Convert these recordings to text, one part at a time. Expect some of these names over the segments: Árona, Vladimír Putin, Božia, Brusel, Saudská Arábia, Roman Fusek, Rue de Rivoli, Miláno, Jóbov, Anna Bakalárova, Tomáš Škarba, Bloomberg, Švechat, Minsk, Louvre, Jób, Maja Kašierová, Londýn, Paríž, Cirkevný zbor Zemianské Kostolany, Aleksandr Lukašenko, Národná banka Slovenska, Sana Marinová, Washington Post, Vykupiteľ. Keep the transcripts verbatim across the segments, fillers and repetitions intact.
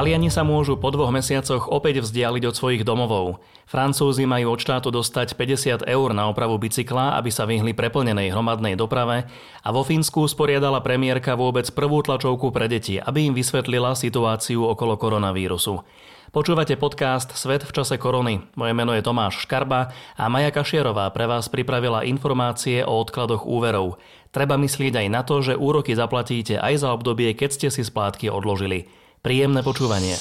Taliani sa môžu po dvoch mesiacoch opäť vzdialiť od svojich domovov. Francúzi majú od štátu dostať päťdesiat eur na opravu bicykla, aby sa vyhli preplnenej hromadnej doprave, a vo Fínsku sporiadala premiérka vôbec prvú tlačovku pre deti, aby im vysvetlila situáciu okolo koronavírusu. Počúvate podcast Svet v čase korony. Moje meno je Tomáš Škarba a Maja Kašierová pre vás pripravila informácie o odkladoch úverov. Treba myslieť aj na to, že úroky zaplatíte aj za obdobie, keď ste si splátky odložili. Príjemné počúvanie.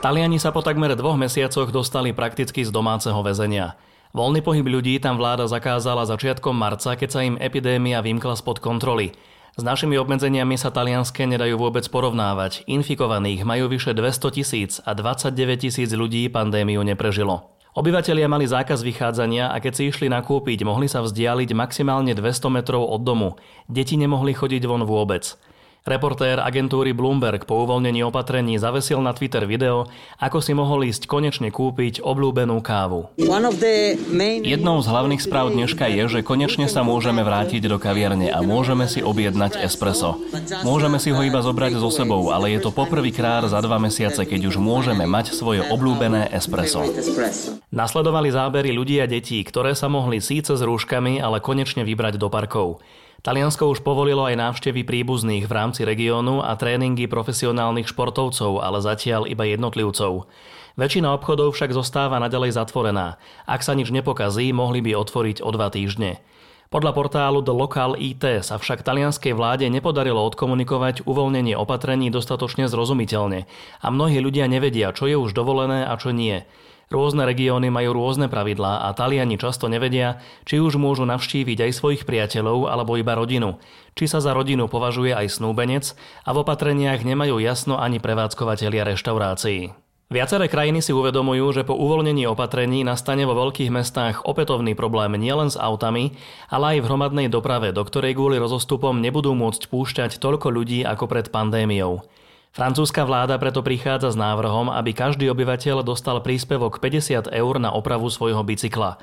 Taliani sa po takmer dvoch mesiacoch dostali prakticky z domáceho väzenia. Voľný pohyb ľudí tam vláda zakázala začiatkom marca, keď sa im epidémia vymkla spod kontroly. S našimi obmedzeniami sa talianske nedajú vôbec porovnávať. Infikovaných majú vyše dvesto tisíc a dvadsaťdeväť tisíc ľudí pandémiu neprežilo. Obyvatelia mali zákaz vychádzania a keď si išli nakúpiť, mohli sa vzdialiť maximálne dvesto metrov od domu. Deti nemohli chodiť von vôbec. Reportér agentúry Bloomberg po uvoľnení opatrení zavesil na Twitter video, ako si mohol ísť konečne kúpiť obľúbenú kávu. Jednou z hlavných správ dneška je, že konečne sa môžeme vrátiť do kaviarne a môžeme si objednať espresso. Môžeme si ho iba zobrať so sebou, ale je to poprvýkrát za dva mesiace, keď už môžeme mať svoje obľúbené espresso. Nasledovali zábery ľudí a detí, ktoré sa mohli síce s rúškami, ale konečne vybrať do parkov. Taliansko už povolilo aj návštevy príbuzných v rámci regiónu a tréningy profesionálnych športovcov, ale zatiaľ iba jednotlivcov. Väčšina obchodov však zostáva naďalej zatvorená. Ak sa nič nepokazí, mohli by otvoriť o dva týždne. Podľa portálu The Local í té sa však talianskej vláde nepodarilo odkomunikovať uvoľnenie opatrení dostatočne zrozumiteľne a mnohí ľudia nevedia, čo je už dovolené a čo nie. Rôzne regióny majú rôzne pravidlá a Taliani často nevedia, či už môžu navštíviť aj svojich priateľov alebo iba rodinu, či sa za rodinu považuje aj snúbenec a v opatreniach nemajú jasno ani prevádzkovatelia reštaurácií. Viaceré krajiny si uvedomujú, že po uvoľnení opatrení nastane vo veľkých mestách opätovný problém nielen s autami, ale aj v hromadnej doprave, do ktorej kvôli rozostupom nebudú môcť púšťať toľko ľudí ako pred pandémiou. Francúzska vláda preto prichádza s návrhom, aby každý obyvateľ dostal príspevok päťdesiat eur na opravu svojho bicykla.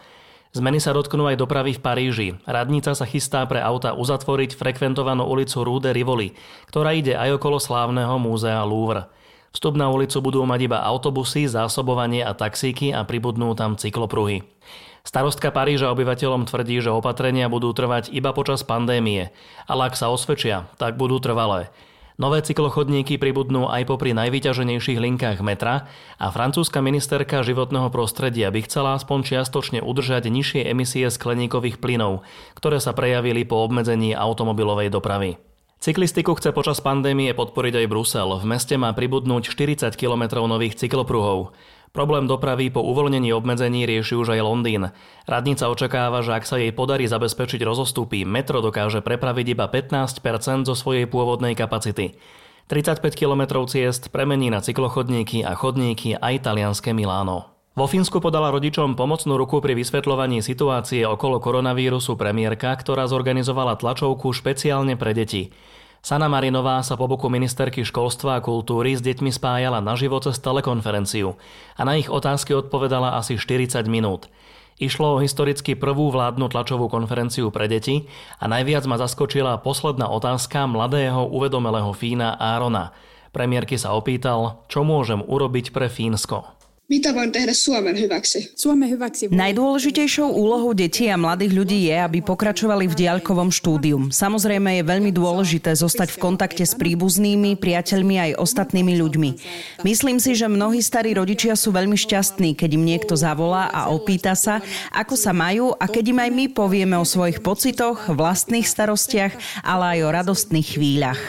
Zmeny sa dotknú aj dopravy v Paríži. Radnica sa chystá pre auta uzatvoriť frekventovanú ulicu Rue de Rivoli, ktorá ide aj okolo slávneho múzea Louvre. Vstup na ulicu budú mať iba autobusy, zásobovanie a taxíky a pribudnú tam cyklopruhy. Starostka Paríža obyvateľom tvrdí, že opatrenia budú trvať iba počas pandémie, ale ak sa osvedčia, tak budú trvalé. Nové cyklochodníky pribudnú aj popri najvyťaženejších linkách metra a francúzska ministerka životného prostredia by chcela aspoň čiastočne udržať nižšie emisie skleníkových plynov, ktoré sa prejavili po obmedzení automobilovej dopravy. Cyklistiku chce počas pandémie podporiť aj Brusel. V meste má pribudnúť štyridsať kilometrov nových cyklopruhov. Problém dopravy po uvoľnení obmedzení rieši už aj Londýn. Radnica očakáva, že ak sa jej podarí zabezpečiť rozostupy, metro dokáže prepraviť iba pätnásť percent zo svojej pôvodnej kapacity. tridsaťpäť kilometrov ciest premení na cyklochodníky a chodníky aj talianske Miláno. Vo Fínsku podala rodičom pomocnú ruku pri vysvetľovaní situácie okolo koronavírusu premiérka, ktorá zorganizovala tlačovku špeciálne pre deti. Sana Marinová sa po boku ministerky školstva a kultúry s deťmi spájala naživo cez telekonferenciu a na ich otázky odpovedala asi štyridsať minút. Išlo o historicky prvú vládnu tlačovú konferenciu pre deti a najviac ma zaskočila posledná otázka mladého uvedomelého Fína Árona. Premiérky sa opýtal, čo môžem urobiť pre Fínsko. Najdôležitejšou úlohou detí a mladých ľudí je, aby pokračovali v diaľkovom štúdium. Samozrejme je veľmi dôležité zostať v kontakte s príbuznými, priateľmi aj ostatnými ľuďmi. Myslím si, že mnohí starí rodičia sú veľmi šťastní, keď im niekto zavolá a opýta sa, ako sa majú, a keď im aj my povieme o svojich pocitoch, vlastných starostiach, ale aj o radostných chvíľach.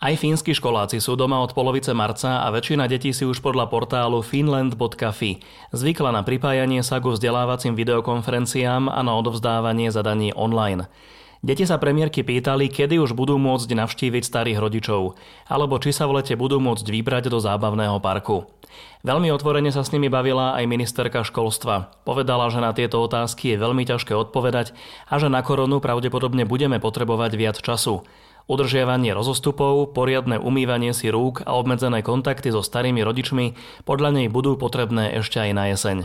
Aj fínski školáci sú doma od polovice marca a väčšina detí si už podľa portálu finland bodka fi zvykla na pripájanie sa ku vzdelávacím videokonferenciám a na odovzdávanie zadaní online. Deti sa premiérky pýtali, kedy už budú môcť navštíviť starých rodičov, alebo či sa v lete budú môcť vybrať do zábavného parku. Veľmi otvorene sa s nimi bavila aj ministerka školstva. Povedala, že na tieto otázky je veľmi ťažké odpovedať a že na koronu pravdepodobne budeme potrebovať viac času. Udržiavanie rozostupov, poriadne umývanie si rúk a obmedzené kontakty so starými rodičmi podľa nej budú potrebné ešte aj na jeseň.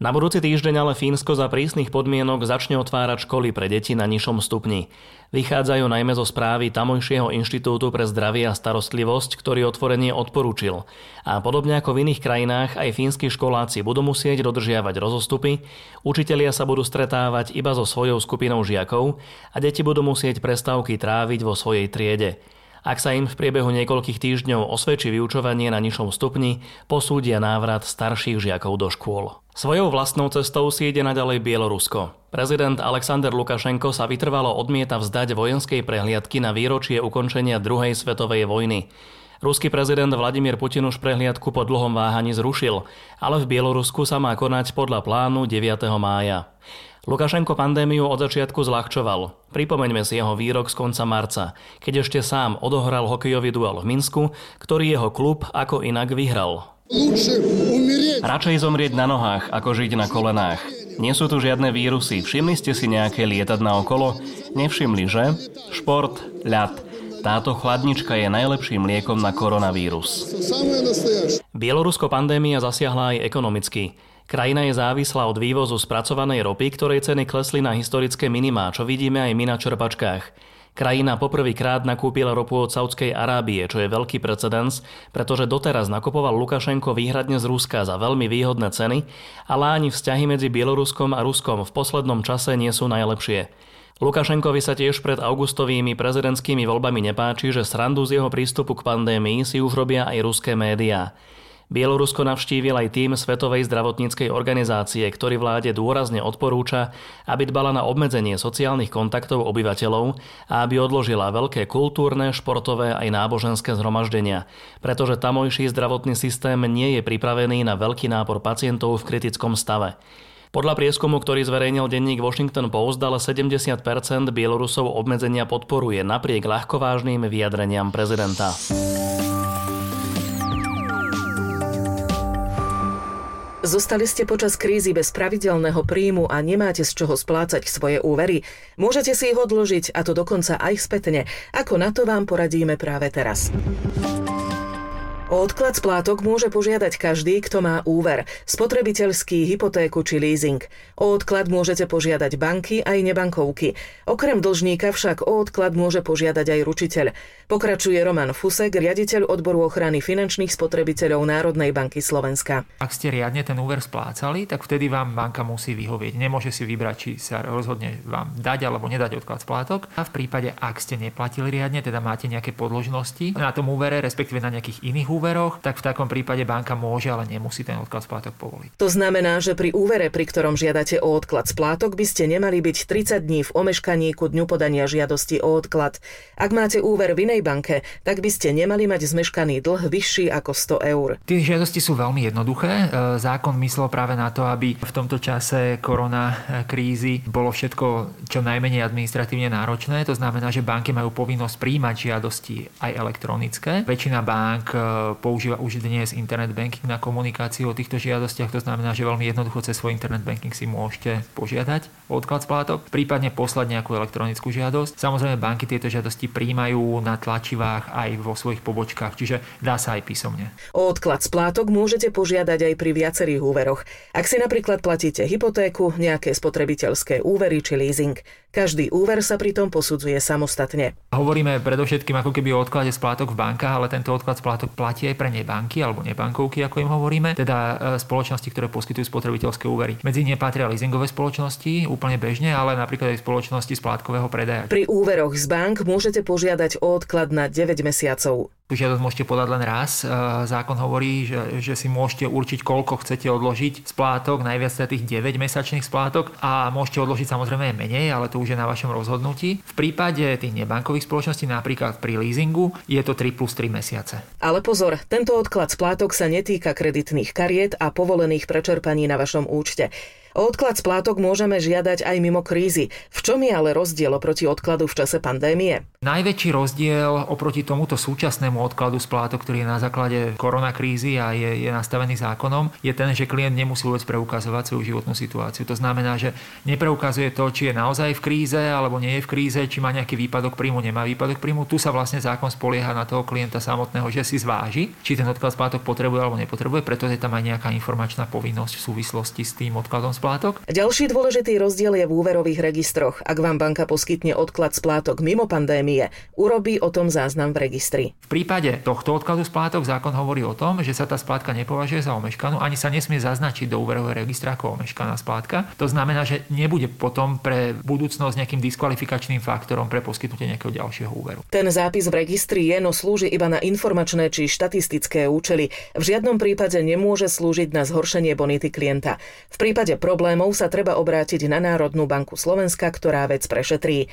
Na budúci týždeň ale Fínsko za prísnych podmienok začne otvárať školy pre deti na nižšom stupni. Vychádzajú najmä zo správy tamojšieho inštitútu pre zdravie a starostlivosť, ktorý otvorenie odporúčil. A podobne ako v iných krajinách, aj fínski školáci budú musieť dodržiavať rozostupy, učitelia sa budú stretávať iba so svojou skupinou žiakov a deti budú musieť prestávky tráviť vo svojej triede. Ak sa im v priebehu niekoľkých týždňov osvedčí vyučovanie na nižšom stupni, posúdia návrat starších žiakov do škôl. Svojou vlastnou cestou si ide naďalej Bielorusko. Prezident Aleksandr Lukašenko sa vytrvalo odmieta vzdať vojenskej prehliadky na výročie ukončenia druhej svetovej vojny. Ruský prezident Vladimír Putin už prehliadku po dlhom váhaní zrušil, ale v Bielorusku sa má konať podľa plánu deviateho mája. Lukašenko pandémiu od začiatku zľahčoval. Pripomeňme si jeho výrok z konca marca, keď ešte sám odohral hokejový duel v Minsku, ktorý jeho klub ako inak vyhral. Radšej zomrieť na nohách, ako žiť na kolenách. Nie sú tu žiadne vírusy, všimli ste si nejaké lietať na okolo? Nevšimli, že? Šport, ľad. Táto chladnička je najlepším liekom na koronavírus. Bielorusko pandémia zasiahla aj ekonomicky. Krajina je závislá od vývozu spracovanej ropy, ktorej ceny klesli na historické minimá, čo vidíme aj my na čerpačkách. Krajina poprvýkrát nakúpila ropu od Saudskej Arábie, čo je veľký precedens, pretože doteraz nakupoval Lukašenko výhradne z Ruska za veľmi výhodné ceny, ale ani vzťahy medzi Bieloruskom a Ruskom v poslednom čase nie sú najlepšie. Lukašenkovi sa tiež pred augustovými prezidentskými voľbami nepáči, že srandu z jeho prístupu k pandémii si už robia aj ruské médiá. Bielorusko navštívil aj tím Svetovej zdravotníckej organizácie, ktorý vláde dôrazne odporúča, aby dbala na obmedzenie sociálnych kontaktov obyvateľov a aby odložila veľké kultúrne, športové aj náboženské zhromaždenia, pretože tamojší zdravotný systém nie je pripravený na veľký nápor pacientov v kritickom stave. Podľa prieskumu, ktorý zverejnil denník Washington Post, ale sedemdesiat percent Bielorusov obmedzenia podporuje napriek ľahkovážnym vyjadreniam prezidenta. Zostali ste počas krízy bez pravidelného príjmu a nemáte z čoho splácať svoje úvery. Môžete si ich odložiť, a to dokonca aj spätne. Ako na to vám poradíme práve teraz. O odklad splátok môže požiadať každý, kto má úver, spotrebiteľský, hypotéku či leasing. O odklad môžete požiadať banky aj nebankovky. Okrem dlžníka však o odklad môže požiadať aj ručiteľ. Pokračuje Roman Fusek, riaditeľ odboru ochrany finančných spotrebiteľov Národnej banky Slovenska. Ak ste riadne ten úver splácali, tak vtedy vám banka musí vyhovieť. Nemôže si vybrať, či sa rozhodne vám dať alebo nedať odklad splátok. A v prípade, ak ste neplatili riadne, teda máte nejaké podložnosti na tom úvere, respektíve na nejakých iných úveroch, tak v takom prípade banka môže, ale nemusí ten odklad splátok povoliť. To znamená, že pri úvere, pri ktorom žiadate o odklad splátok, by ste nemali byť tridsať dní v omeškaní ku dňu podania žiadosti o odklad. Ak máte úver v inej banke, tak by ste nemali mať zmeškaný dlh vyšší ako sto eur. Tie žiadosti sú veľmi jednoduché. Zákon myslel práve na to, aby v tomto čase korona krízy bolo všetko čo najmenej administratívne náročné. To znamená, že banky majú povinnosť prijímať žiadosti aj elektronické. Väčšina bank používa už dnes internet banking na komunikáciu o týchto žiadostiach, to znamená, že veľmi jednoducho cez svoj internet banking si môžete požiadať o odklad splátok, prípadne poslať nejakú elektronickú žiadosť. Samozrejme, banky tieto žiadosti prijímajú na tlačivách aj vo svojich pobočkách, čiže dá sa aj písomne. O odklad splátok môžete požiadať aj pri viacerých úveroch. Ak si napríklad platíte hypotéku, nejaké spotrebiteľské úvery či leasing, každý úver sa pritom posudzuje samostatne. Hovoríme predovšetkým ako keby o odklade splátok v bankách, ale tento odklad splátok platí aj pre nebanky alebo nebankovky, ako im hovoríme, teda spoločnosti, ktoré poskytujú spotrebiteľské úvery. Medzi ne patria leasingové spoločnosti úplne bežne, ale napríklad aj spoločnosti splátkového predaja. Pri úveroch z bank môžete požiadať o odklad na deväť mesiacov. Tu žiadosť môžete podať len raz. Zákon hovorí, že, že si môžete určiť, koľko chcete odložiť splátok, najviac teda tých deväť mesačných splátok, a môžete odložiť samozrejme aj menej, ale to už je na vašom rozhodnutí. V prípade tých nebankových spoločností, napríklad pri leasingu, je to tri plus tri mesiace. Ale pozor, tento odklad splátok sa netýka kreditných kariet a povolených prečerpaní na vašom účte. O odklad splátok môžeme žiadať aj mimo krízy. V čom je ale rozdiel oproti odkladu v čase pandémie? Najväčší rozdiel oproti tomuto súčasnému odkladu splátok, ktorý je na základe koronakrízy a je, je nastavený zákonom, je ten, že klient nemusí vôbec preukazovať svoju životnú situáciu. To znamená, že nepreukazuje to, či je naozaj v kríze alebo nie je v kríze, či má nejaký výpadok príjmu, nemá výpadok príjmu. Tu sa vlastne zákon spolieha na toho klienta samotného, že si zváži, či ten odklad splátok potrebuje alebo nepotrebuje, pretože tam aj nejaká informačná povinnosť v súvislosti s tým odkladom splátok. Ďalší dôležitý rozdiel je v úverových registroch. Ak vám banka poskytne odklad splátok mimo pandémie, urobí o tom záznam v registri. V prípade tohto odkladu splátok zákon hovorí o tom, že sa tá splátka nepovažuje za omeškanú, ani sa nesmie zaznačiť do úverového registra ako omeškaná splátka. To znamená, že nebude potom pre budúcnosť nejakým diskvalifikačným faktorom pre poskytnutie nejakého ďalšieho úveru. Ten zápis v registri je, no slúži iba na informačné či štatistické účely. V žiadnom prípade nemôže slúžiť na zhoršenie bonity klienta. V prípade problémov sa treba obrátiť na Národnú banku Slovenska, ktorá vec prešetrí.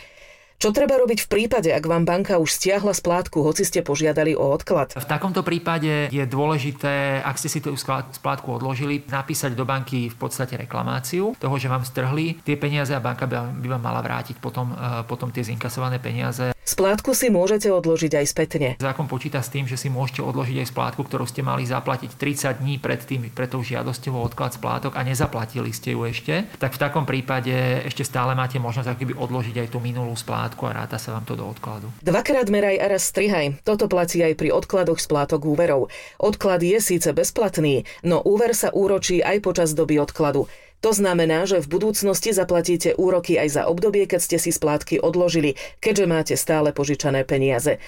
Čo treba robiť v prípade, ak vám banka už stiahla splátku, hoci ste požiadali o odklad? V takomto prípade je dôležité, ak ste si tú splátku odložili, napísať do banky v podstate reklamáciu toho, že vám strhli tie peniaze a banka by vám mala vrátiť potom, potom tie zinkasované peniaze. Splátku si môžete odložiť aj spätne. Zákon počíta s tým, že si môžete odložiť aj splátku, ktorú ste mali zaplatiť tridsať dní pred tým, pred tou žiadosťou o odklad splátok a nezaplatili ste ju ešte. Tak v takom prípade ešte stále máte možnosť akoby odložiť aj tú minulú splátku a ráta sa vám to do odkladu. Dvakrát meraj a raz strihaj. Toto platí aj pri odkladoch splátok úverov. Odklad je síce bezplatný, no úver sa úročí aj počas doby odkladu. To znamená, že v budúcnosti zaplatíte úroky aj za obdobie, keď ste si splátky odložili, keďže máte stále požičané peniaze.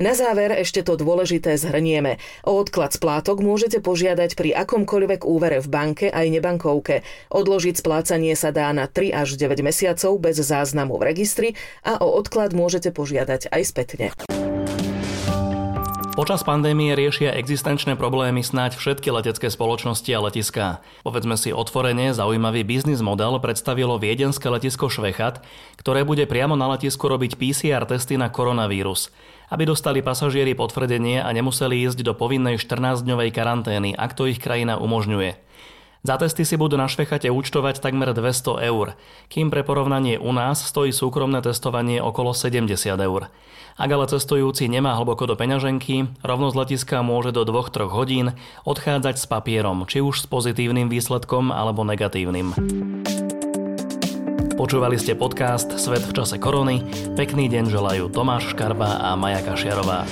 Na záver ešte to dôležité zhrnieme. O odklad splátok môžete požiadať pri akomkoľvek úvere v banke aj nebankovke. Odložiť splácanie sa dá na tri až deväť mesiacov bez záznamu v registri a o odklad môžete požiadať aj spätne. Počas pandémie riešia existenčné problémy snáď všetky letecké spoločnosti a letiská. Povedzme si otvorene, zaujímavý biznis model predstavilo viedenské letisko Švechat, ktoré bude priamo na letisku robiť pé cé er testy na koronavírus, aby dostali pasažieri potvrdenie a nemuseli ísť do povinnej štrnásťdňovej karantény, ak to ich krajina umožňuje. Za testy si budú na Švechate účtovať takmer dvesto eur, kým pre porovnanie u nás stojí súkromné testovanie okolo sedemdesiat eur. Ak ale cestujúci nemá hlboko do peňaženky, rovno z letiska môže do dvoch až troch hodín odchádzať s papierom, či už s pozitívnym výsledkom alebo negatívnym. Počúvali ste podcast Svet v čase korony. Pekný deň želajú Tomáš Škarba a Maja Kašierová.